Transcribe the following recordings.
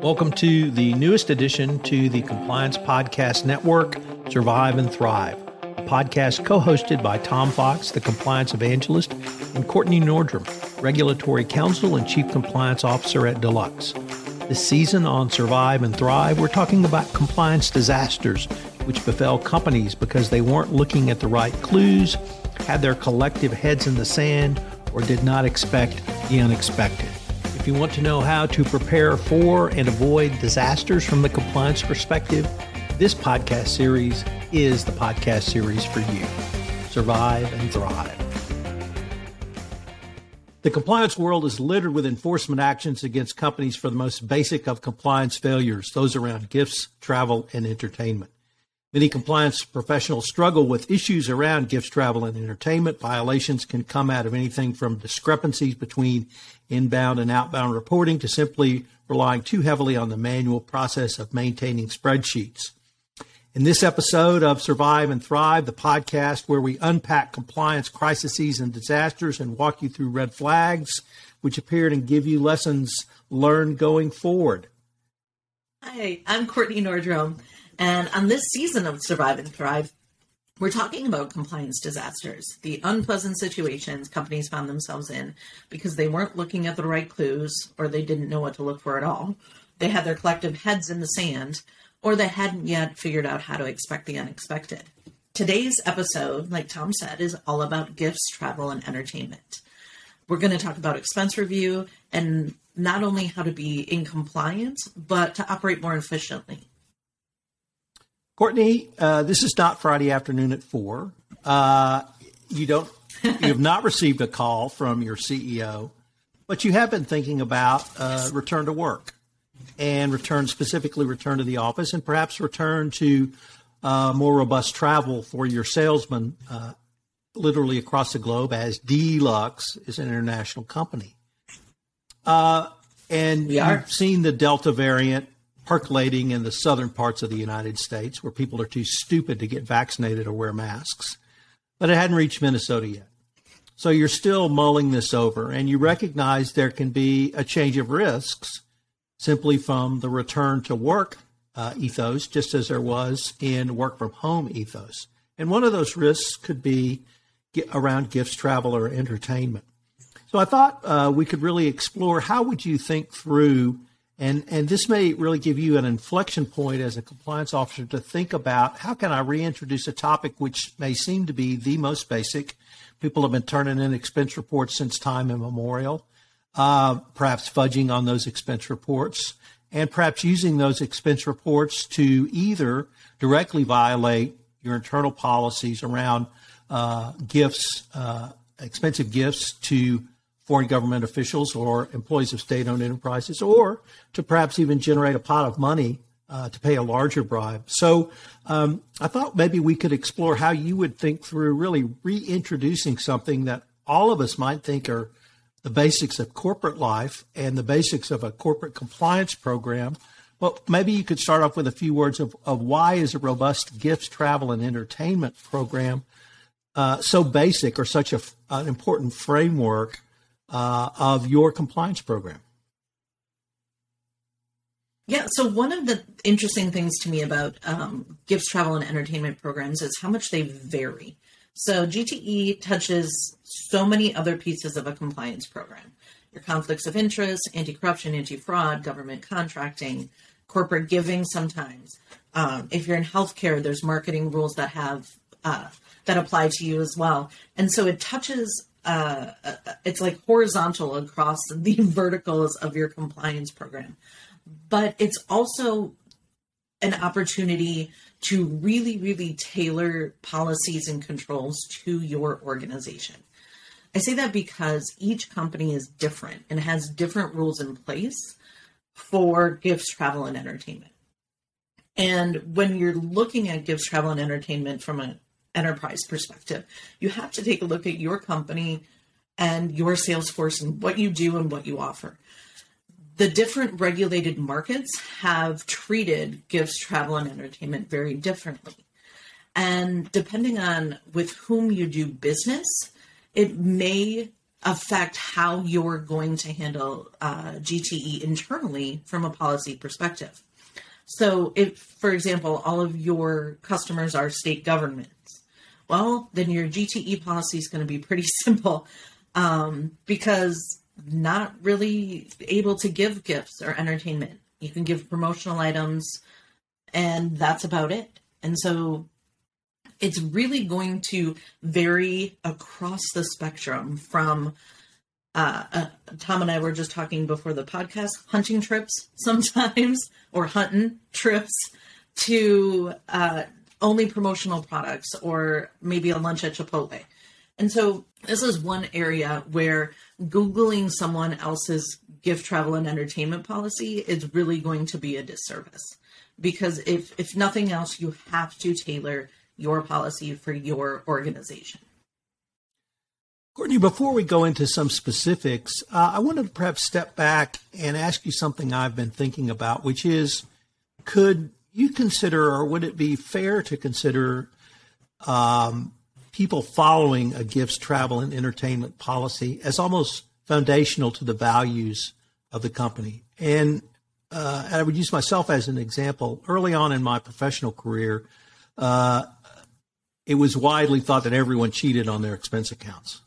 Welcome to the newest addition to the Compliance Podcast Network, Survive and Thrive, a podcast co-hosted by Tom Fox, the compliance evangelist, and Courtney Nordrum, regulatory counsel and chief compliance officer at Deluxe. This season on Survive and Thrive, we're talking about compliance disasters, which befell companies because they weren't looking at the right clues, had their collective heads in the sand, or did not expect the unexpected. If you want to know how to prepare for and avoid disasters from the compliance perspective, this podcast series is the podcast series for you. Survive and Thrive. The compliance world is littered with enforcement actions against companies for the most basic of compliance failures, those around gifts, travel, and entertainment. Many compliance professionals struggle with issues around gifts, travel, and entertainment. Violations can come out of anything from discrepancies between inbound and outbound reporting to simply relying too heavily on the manual process of maintaining spreadsheets. In this episode of Survive and Thrive, the podcast where we unpack compliance crises and disasters and walk you through red flags, which appeared and give you lessons learned going forward. Hi, I'm Courtney Nordrum. And on this season of Survive and Thrive, we're talking about compliance disasters, the unpleasant situations companies found themselves in because they weren't looking at the right clues, or they didn't know what to look for at all. They had their collective heads in the sand, or they hadn't yet figured out how to expect the unexpected. Today's episode, like Tom said, is all about gifts, travel, and entertainment. We're going to talk about expense review and not only how to be in compliance, but to operate more efficiently. Courtney, this is not Friday afternoon at 4. You have not received a call from your CEO, but you have been thinking about return to work and return to the office, and perhaps return to more robust travel for your salesmen literally across the globe, as Deluxe is an international company. You've seen the Delta variant percolating in the southern parts of the United States, where people are too stupid to get vaccinated or wear masks, but it hadn't reached Minnesota yet. So you're still mulling this over, and you recognize there can be a change of risks simply from the return to work ethos, just as there was in work from home ethos. And one of those risks could be around gifts, travel, or entertainment. So I thought we could really explore, how would you think through, And this may really give you an inflection point as a compliance officer to think about, how can I reintroduce a topic which may seem to be the most basic? People have been turning in expense reports since time immemorial, perhaps fudging on those expense reports, and perhaps using those expense reports to either directly violate your internal policies around gifts, expensive gifts to foreign government officials or employees of state-owned enterprises, or to perhaps even generate a pot of money to pay a larger bribe. So I thought maybe we could explore how you would think through really reintroducing something that all of us might think are the basics of corporate life and the basics of a corporate compliance program. Well, maybe you could start off with a few words of why is a robust gifts, travel, and entertainment program so basic, or such an important framework of your compliance program? Yeah, so one of the interesting things to me about gifts, travel, and entertainment programs is how much they vary. So GTE touches so many other pieces of a compliance program: your conflicts of interest, anti-corruption, anti-fraud, government contracting, corporate giving sometimes. If you're in healthcare, there's marketing rules that have that apply to you as well. And so it touches it's like horizontal across the verticals of your compliance program, but it's also an opportunity to really, really tailor policies and controls to your organization. I say that because each company is different and has different rules in place for gifts, travel, and entertainment. And when you're looking at gifts, travel, and entertainment from an enterprise perspective, you have to take a look at your company and your sales force and what you do and what you offer. The different regulated markets have treated gifts, travel, and entertainment very differently. And depending on with whom you do business, it may affect how you're going to handle GTE internally from a policy perspective. So if, for example, all of your customers are state governments, well, then your GTE policy is going to be pretty simple because not really able to give gifts or entertainment. You can give promotional items and that's about it. And so it's really going to vary across the spectrum from, Tom and I were just talking before the podcast, hunting trips sometimes or hunting trips to only promotional products or maybe a lunch at Chipotle. And so this is one area where Googling someone else's gift, travel, and entertainment policy is really going to be a disservice because if nothing else, you have to tailor your policy for your organization. Courtney, before we go into some specifics, I wanted to perhaps step back and ask you something I've been thinking about, which is, could you consider, or would it be fair to consider people following a gifts, travel, and entertainment policy as almost foundational to the values of the company? And I would use myself as an example. Early on in my professional career, it was widely thought that everyone cheated on their expense accounts.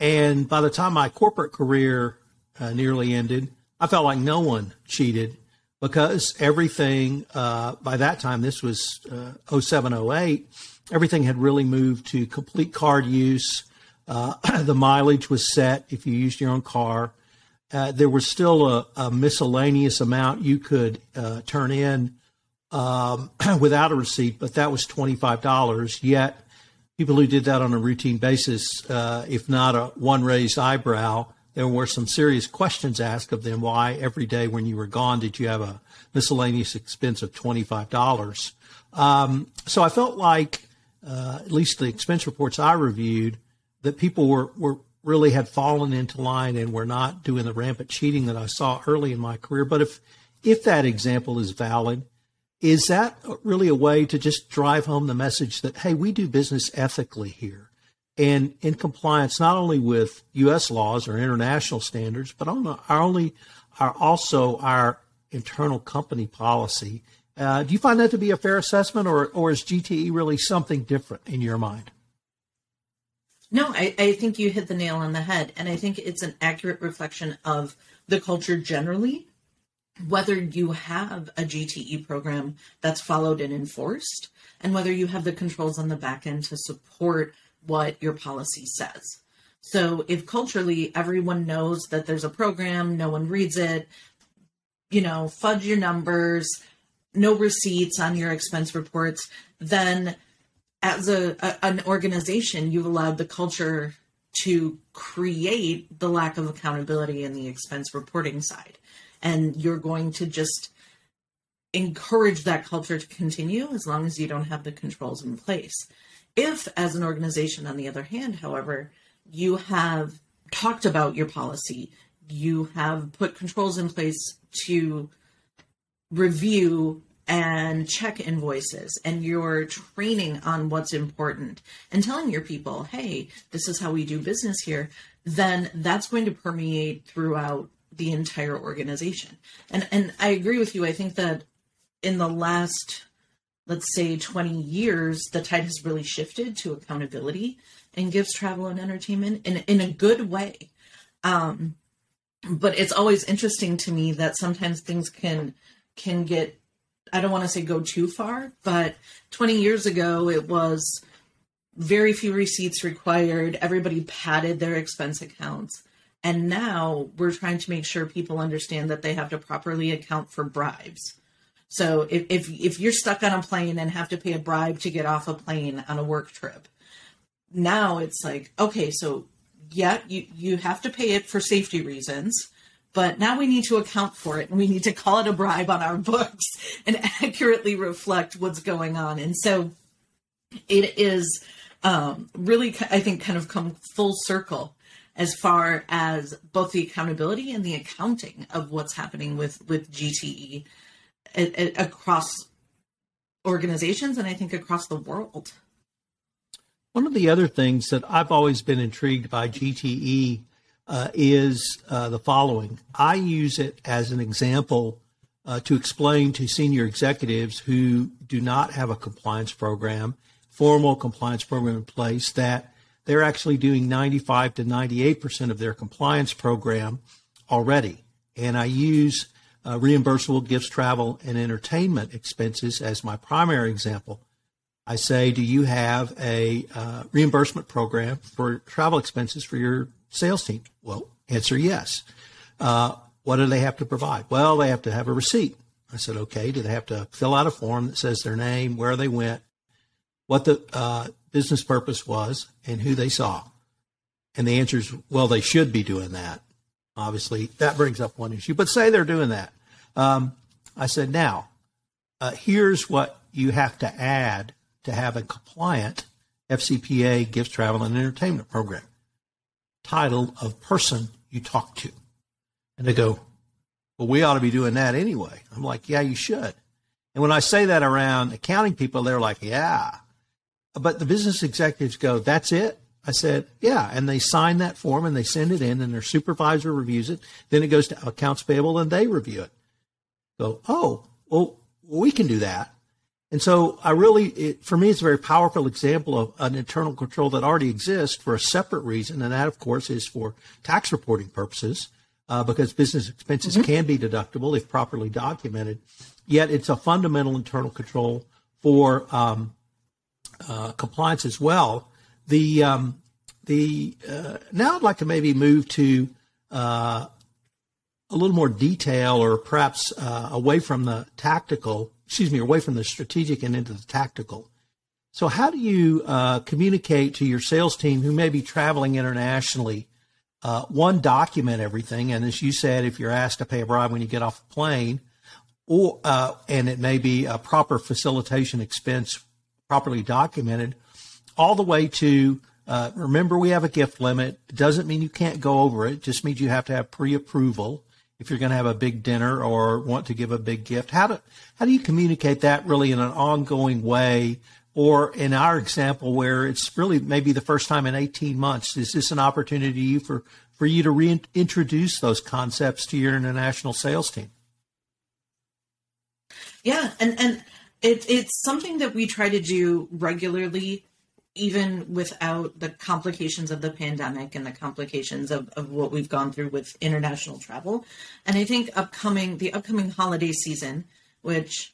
And by the time my corporate career nearly ended, I felt like no one cheated because everything, by that time, this was 07, 08, everything had really moved to complete card use. The mileage was set if you used your own car. There was still a miscellaneous amount you could turn in without a receipt, but that was $25. Yet people who did that on a routine basis, if not a one raised eyebrow, there were some serious questions asked of them. Why every day when you were gone, did you have a miscellaneous expense of $25? So I felt like, at least the expense reports I reviewed, that people were really had fallen into line and were not doing the rampant cheating that I saw early in my career. But if that example is valid, is that really a way to just drive home the message that, hey, we do business ethically here and in compliance, not only with U.S. laws or international standards, but also our internal company policy? Do you find that to be a fair assessment, or is GTE really something different in your mind? No, I think you hit the nail on the head. And I think it's an accurate reflection of the culture generally, whether you have a GTE program that's followed and enforced, and whether you have the controls on the back end to support what your policy says. So if culturally everyone knows that there's a program, no one reads it, fudge your numbers, no receipts on your expense reports, then as an organization, you've allowed the culture to create the lack of accountability in the expense reporting side. And you're going to just encourage that culture to continue as long as you don't have the controls in place. If, as an organization, on the other hand, however, you have talked about your policy, you have put controls in place to review and check invoices, and you're training on what's important and telling your people, hey, this is how we do business here, then that's going to permeate throughout the entire organization. And I agree with you. I think that in the last, let's say, 20 years, the tide has really shifted to accountability and gives travel and entertainment in a good way. But it's always interesting to me that sometimes things can get, I don't want to say go too far, but 20 years ago, it was very few receipts required. Everybody padded their expense accounts. And now we're trying to make sure people understand that they have to properly account for bribes. So if you're stuck on a plane and have to pay a bribe to get off a plane on a work trip, now it's like, okay, so yeah, you have to pay it for safety reasons, but now we need to account for it and we need to call it a bribe on our books and accurately reflect what's going on. And so it is really, I think, kind of come full circle as far as both the accountability and the accounting of what's happening with GTE across organizations and I think across the world. One of the other things that I've always been intrigued by GTE is the following. I use it as an example to explain to senior executives who do not have a compliance program, formal compliance program in place, that they're actually doing 95 to 98% of their compliance program already. And I use reimbursable gifts, travel, and entertainment expenses as my primary example. I say, do you have a reimbursement program for travel expenses for your sales team? Well, answer yes. What do they have to provide? Well, they have to have a receipt. I said, okay, do they have to fill out a form that says their name, where they went, what the business purpose was, and who they saw? And the answer is, well, they should be doing that. Obviously, that brings up one issue, but say they're doing that. I said, now, here's what you have to add to have a compliant FCPA gifts, travel, and entertainment program. Title of person you talk to. And they go, well, we ought to be doing that anyway. I'm like, yeah, you should. And when I say that around accounting people, they're like, yeah. But the business executives go, that's it? I said, yeah. And they sign that form and they send it in and their supervisor reviews it. Then it goes to accounts payable and they review it. Go, oh, well, we can do that. And so I really, for me, it's a very powerful example of an internal control that already exists for a separate reason. And that, of course, is for tax reporting purposes, because business expenses can be deductible if properly documented. Yet it's a fundamental internal control for compliance as well. Now I'd like to maybe move to a little more detail, or perhaps away from the strategic and into the tactical. So how do you communicate to your sales team who may be traveling internationally, one, document everything, and as you said, if you're asked to pay a bribe when you get off a plane, or and it may be a proper facilitation expense properly documented, all the way to, remember we have a gift limit. It doesn't mean you can't go over it. It just means you have to have pre-approval if you're going to have a big dinner or want to give a big gift. How do you communicate that really in an ongoing way? Or in our example where it's really maybe the first time in 18 months, is this an opportunity for you to reintroduce those concepts to your international sales team? Yeah, and it's something that we try to do regularly, even without the complications of the pandemic and the complications of what we've gone through with international travel. And I think the upcoming holiday season, which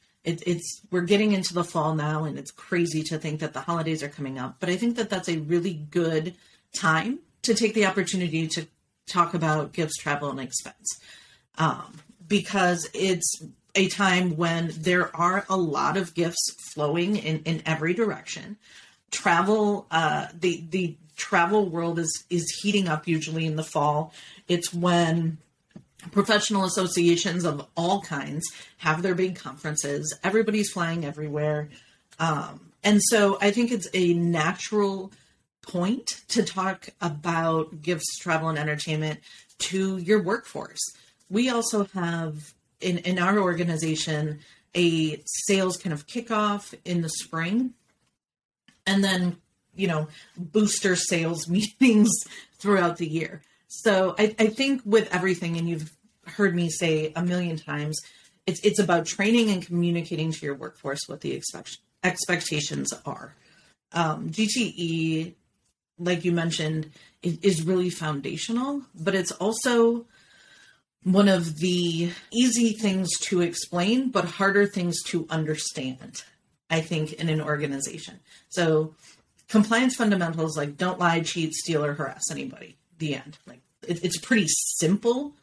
we're getting into the fall now, and it's crazy to think that the holidays are coming up, but I think that that's a really good time to take the opportunity to talk about gifts, travel, and expense, because it's a time when there are a lot of gifts flowing in every direction. Travel, the travel world is heating up usually in the fall. It's when professional associations of all kinds have their big conferences. Everybody's flying everywhere. And so I think it's a natural point to talk about gifts, travel, and entertainment to your workforce. We also have in our organization a sales kind of kickoff in the spring, and then, booster sales meetings throughout the year. So I think with everything, and you've heard me say a million times, it's about training and communicating to your workforce what the expectations are. GTE, like you mentioned, is really foundational, but it's also one of the easy things to explain, but harder things to understand, I think, in an organization. So compliance fundamentals, like don't lie, cheat, steal, or harass anybody, the end. Like it's pretty simple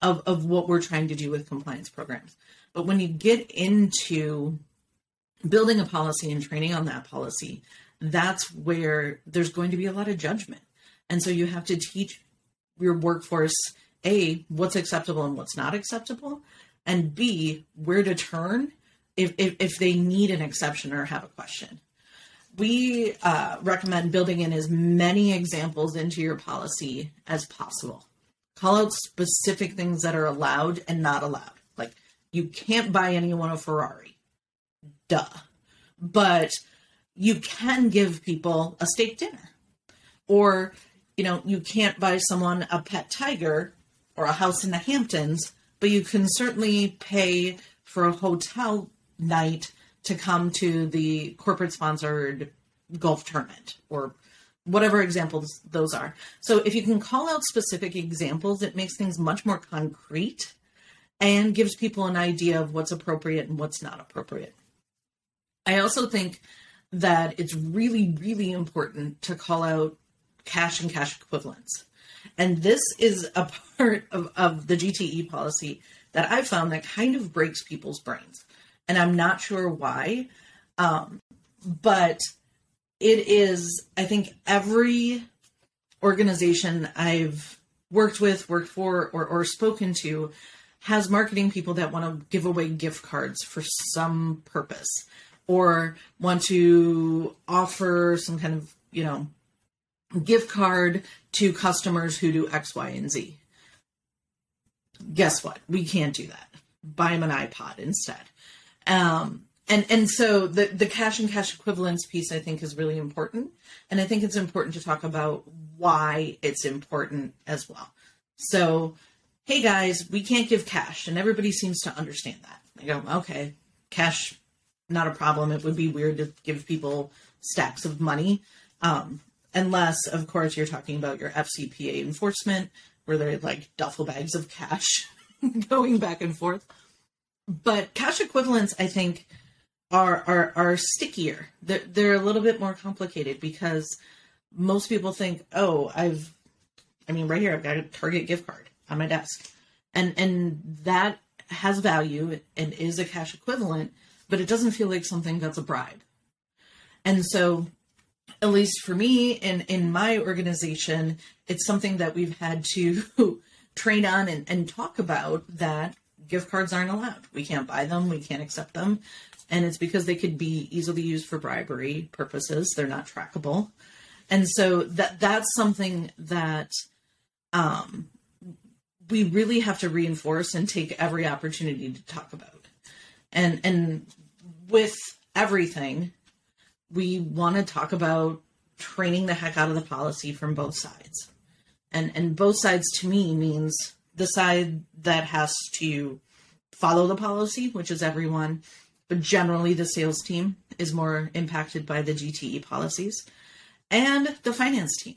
of what we're trying to do with compliance programs. But when you get into building a policy and training on that policy, that's where there's going to be a lot of judgment. And so you have to teach your workforce, A, what's acceptable and what's not acceptable, and B, where to turn if they need an exception or have a question. We recommend building in as many examples into your policy as possible. Call out specific things that are allowed and not allowed. Like, you can't buy anyone a Ferrari. Duh. But you can give people a steak dinner, or, you know, you can't buy someone a pet tiger or a house in the Hamptons, but you can certainly pay for a hotel night to come to the corporate sponsored golf tournament or whatever examples those are. So if you can call out specific examples, it makes things much more concrete and gives people an idea of what's appropriate and what's not appropriate. I also think that it's really, really important to call out cash and cash equivalents. And this is a part of the GTE policy that I found that kind of breaks people's brains. And I'm not sure why, but it is, I think, every organization I've worked with, worked for, or spoken to has marketing people that want to give away gift cards for some purpose, or want to offer some kind of, you know, gift card to customers who do X, Y, and Z. Guess what? We can't do that. Buy them an iPod instead. And so the cash and cash equivalents piece, I think, is really important. And I think it's important to talk about why it's important as well. So, hey guys, we can't give cash. And everybody seems to understand that. They go, okay, cash, not a problem. It would be weird to give people stacks of money. Unless, of course, you're talking about your FCPA enforcement, where they're like duffel bags of cash going back and forth. But cash equivalents, I think, are stickier. They're a little bit more complicated because most people think, oh, right here, I've got a Target gift card on my desk. And that has value and is a cash equivalent, but it doesn't feel like something that's a bribe. And so, at least for me and in my organization, it's something that we've had to train on and talk about, that gift cards aren't allowed. We can't buy them. We can't accept them. And it's because they could be easily used for bribery purposes. They're not trackable. And so that's something that we really have to reinforce and take every opportunity to talk about. And with everything, we want to talk about training the heck out of the policy from both sides. And both sides to me means the side that has to follow the policy, which is everyone, but generally the sales team is more impacted by the GTE policies, and the finance team.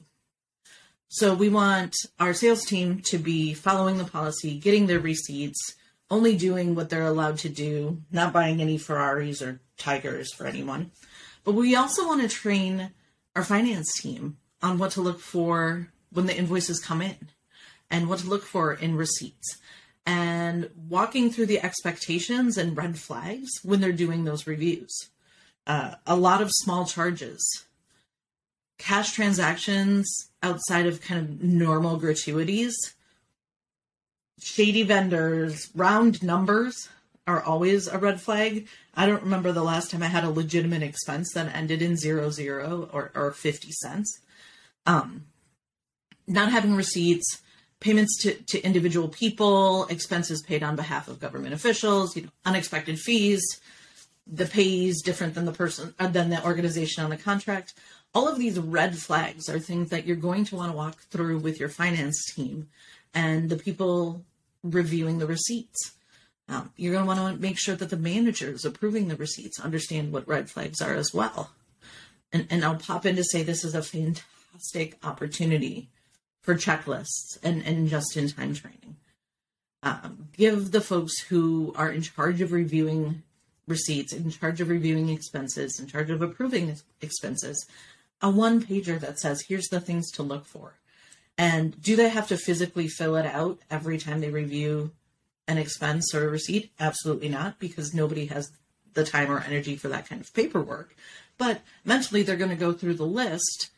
So we want our sales team to be following the policy, getting their receipts, only doing what they're allowed to do, not buying any Ferraris or Tigers for anyone. But we also want to train our finance team on what to look for when the invoices come in, and what to look for in receipts, and walking through the expectations and red flags when they're doing those reviews. A lot of small charges, cash transactions outside of kind of normal gratuities, shady vendors, round numbers are always a red flag. I don't remember the last time I had a legitimate expense that ended in 00 or 50 cents. Not having receipts, payments to individual people, expenses paid on behalf of government officials, you know, unexpected fees, the payee's different than the person, than the organization on the contract. All of these red flags are things that you're going to want to walk through with your finance team and the people reviewing the receipts. You're going to want to make sure that the managers approving the receipts understand what red flags are as well. And I'll pop in to say this is a fantastic opportunity for checklists and just-in-time training. Give the folks who are in charge of reviewing receipts, in charge of reviewing expenses, in charge of approving expenses, a one-pager that says, here's the things to look for. And do they have to physically fill it out every time they review an expense or a receipt? Absolutely not, because nobody has the time or energy for that kind of paperwork. But mentally, they're going to go through the list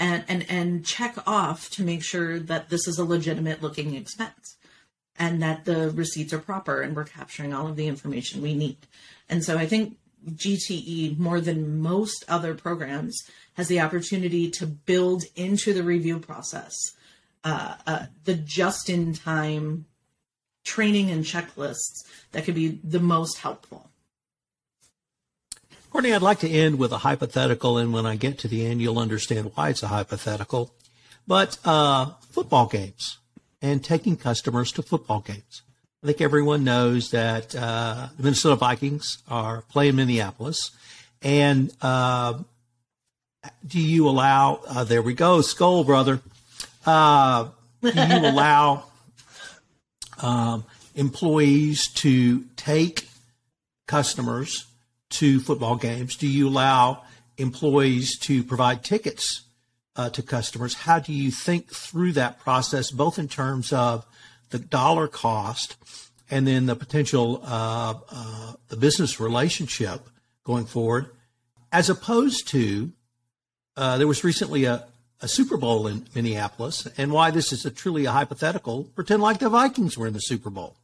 and check off to make sure that this is a legitimate looking expense and that the receipts are proper and we're capturing all of the information we need. And so I think GTE, more than most other programs, has the opportunity to build into the review process the just-in-time training and checklists that could be the most helpful. Courtney, I'd like to end with a hypothetical, and when I get to the end, you'll understand why it's a hypothetical. But football games and taking customers to football games. I think everyone knows that the Minnesota Vikings are playing Minneapolis. And do you allow – there we go, Skull Brother. Do you allow employees to take customers to football games? Do you allow employees to provide tickets to customers? How do you think through that process, both in terms of the dollar cost and then the potential the business relationship going forward, as opposed to there was recently a Super Bowl in Minneapolis, and why this is truly a hypothetical, pretend like the Vikings were in the Super Bowl.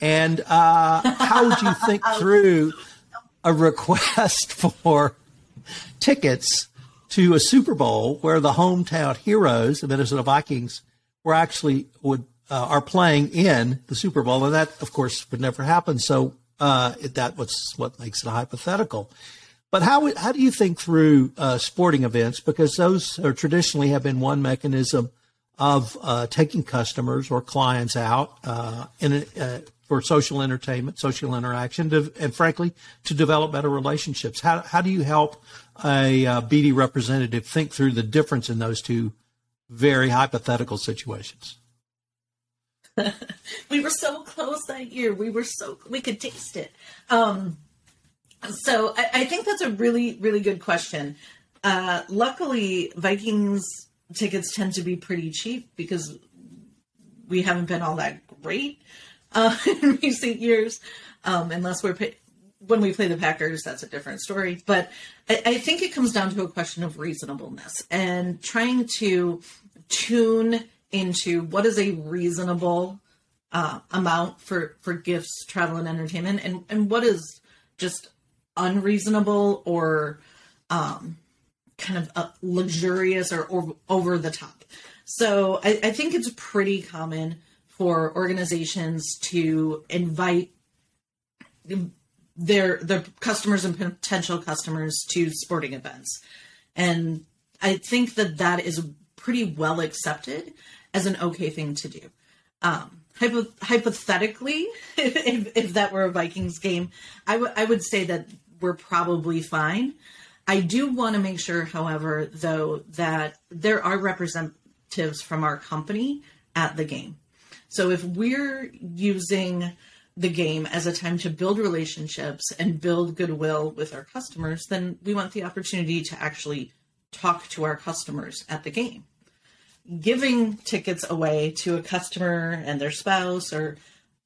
And how would you think through a request for tickets to a Super Bowl where the hometown heroes, the Minnesota Vikings, were actually are playing in the Super Bowl? And that, of course, would never happen. So that's what makes it a hypothetical. But how do you think through sporting events? Because those are traditionally have been one mechanism of taking customers or clients out for social entertainment, social interaction, and frankly, to develop better relationships. How do you help a BD representative think through the difference in those two very hypothetical situations? We were so close that year. We could taste it. So I think that's a really, really good question. Luckily, Vikings tickets tend to be pretty cheap because we haven't been all that great in recent years. Unless when we play the Packers, that's a different story. But I think it comes down to a question of reasonableness and trying to tune into what is a reasonable amount for gifts, travel, and entertainment, and what is just unreasonable or kind of luxurious or over the top. So I think it's pretty common for organizations to invite their customers and potential customers to sporting events. And I think that is pretty well accepted as an okay thing to do. Hypothetically, if that were a Vikings game, I would say that we're probably fine. I do want to make sure, however, though, that there are representatives from our company at the game. So if we're using the game as a time to build relationships and build goodwill with our customers, then we want the opportunity to actually talk to our customers at the game. Giving tickets away to a customer and their spouse, or,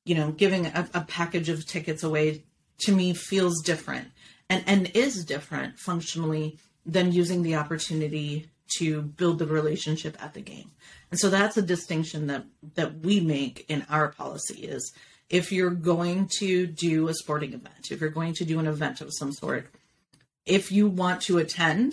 you know, giving a package of tickets away, to me feels different and is different functionally than using the opportunity to build the relationship at the game. And so that's a distinction that we make in our policy is if you're going to do a sporting event, if you're going to do an event of some sort, if you want to attend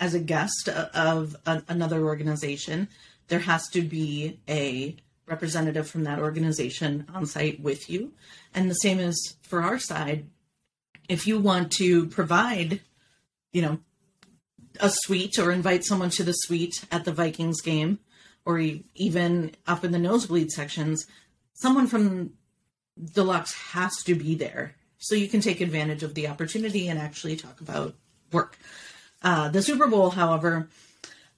as a guest of another organization, there has to be a representative from that organization on site with you. And the same is for our side. If you want to provide, you know, a suite or invite someone to the suite at the Vikings game, or even up in the nosebleed sections, someone from Deluxe has to be there so you can take advantage of the opportunity and actually talk about work. The Super Bowl, however,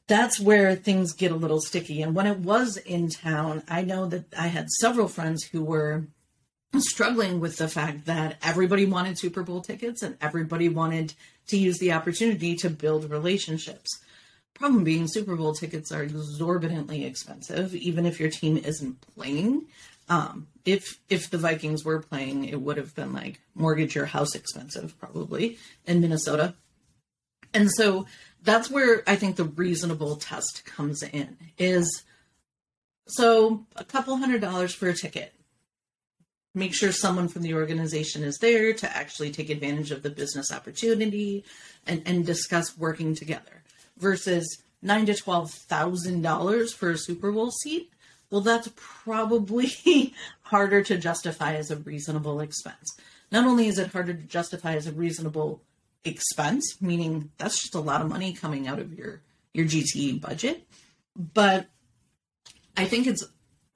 that's where things get a little sticky. And when it was in town, I know that I had several friends who were struggling with the fact that everybody wanted Super Bowl tickets and everybody wanted to use the opportunity to build relationships. Problem being, Super Bowl tickets are exorbitantly expensive, even if your team isn't playing. If the Vikings were playing, it would have been like mortgage your house expensive, probably, in Minnesota. And so that's where I think the reasonable test comes in is, so a couple $100s for a ticket. Make sure someone from the organization is there to actually take advantage of the business opportunity and discuss working together versus $9,000 to $12,000 for a Super Bowl seat. Well, that's probably harder to justify as a reasonable expense. Not only is it harder to justify as a reasonable expense, meaning that's just a lot of money coming out of your GTE budget. But I think it's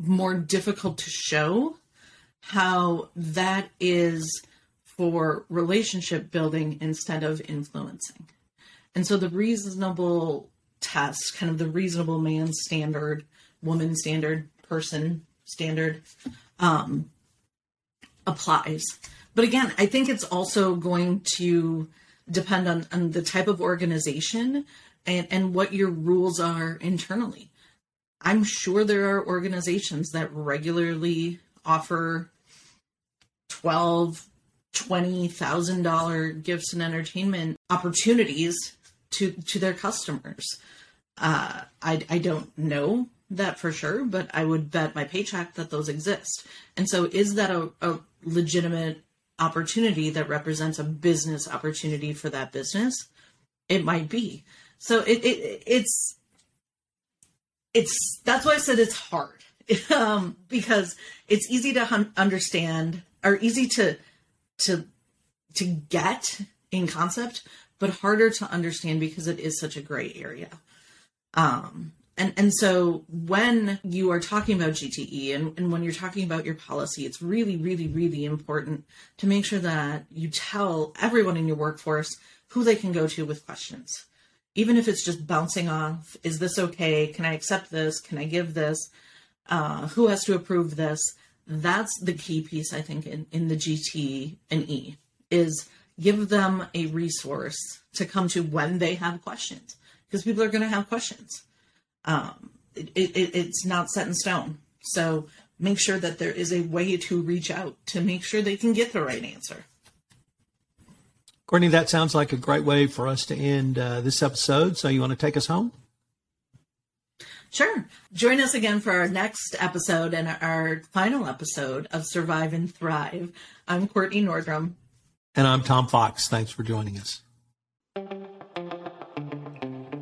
more difficult to show how that is for relationship building instead of influencing. And so the reasonable test, kind of the reasonable man standard, woman standard, person standard, applies. But again, I think it's also going to depend on the type of organization and what your rules are internally. I'm sure there are organizations that regularly offer $12,000, $20,000 gifts and entertainment opportunities to their customers. I don't know that for sure, but I would bet my paycheck that those exist. And so is that a legitimate opportunity that represents a business opportunity for that business? It might be. So it's that's why I said it's hard, because it's easy to understand or easy to get in concept, but harder to understand because it is such a gray area. And so when you are talking about GTE and when you're talking about your policy, it's really, really, really important to make sure that you tell everyone in your workforce who they can go to with questions. Even if it's just bouncing off, is this okay? Can I accept this? Can I give this? Who has to approve this? That's the key piece, I think, in the GT and E, is give them a resource to come to when they have questions, because people are going to have questions. It's not set in stone. So make sure that there is a way to reach out to make sure they can get the right answer. Courtney, that sounds like a great way for us to end this episode. So you want to take us home? Sure. Join us again for our next episode and our final episode of Survive and Thrive. I'm Courtney Nordrum. And I'm Tom Fox. Thanks for joining us.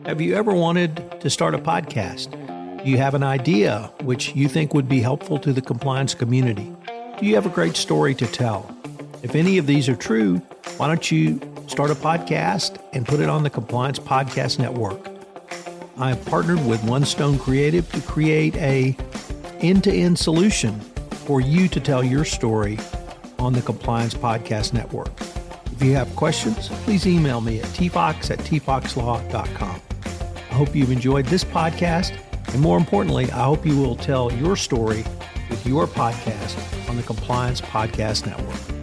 Have you ever wanted to start a podcast? Do you have an idea which you think would be helpful to the compliance community? Do you have a great story to tell? If any of these are true, why don't you start a podcast and put it on the Compliance Podcast Network? I have partnered with One Stone Creative to create an end-to-end solution for you to tell your story on the Compliance Podcast Network. If you have questions, please email me at tfox@tfoxlaw.com. I hope you've enjoyed this podcast, and more importantly, I hope you will tell your story with your podcast on the Compliance Podcast Network.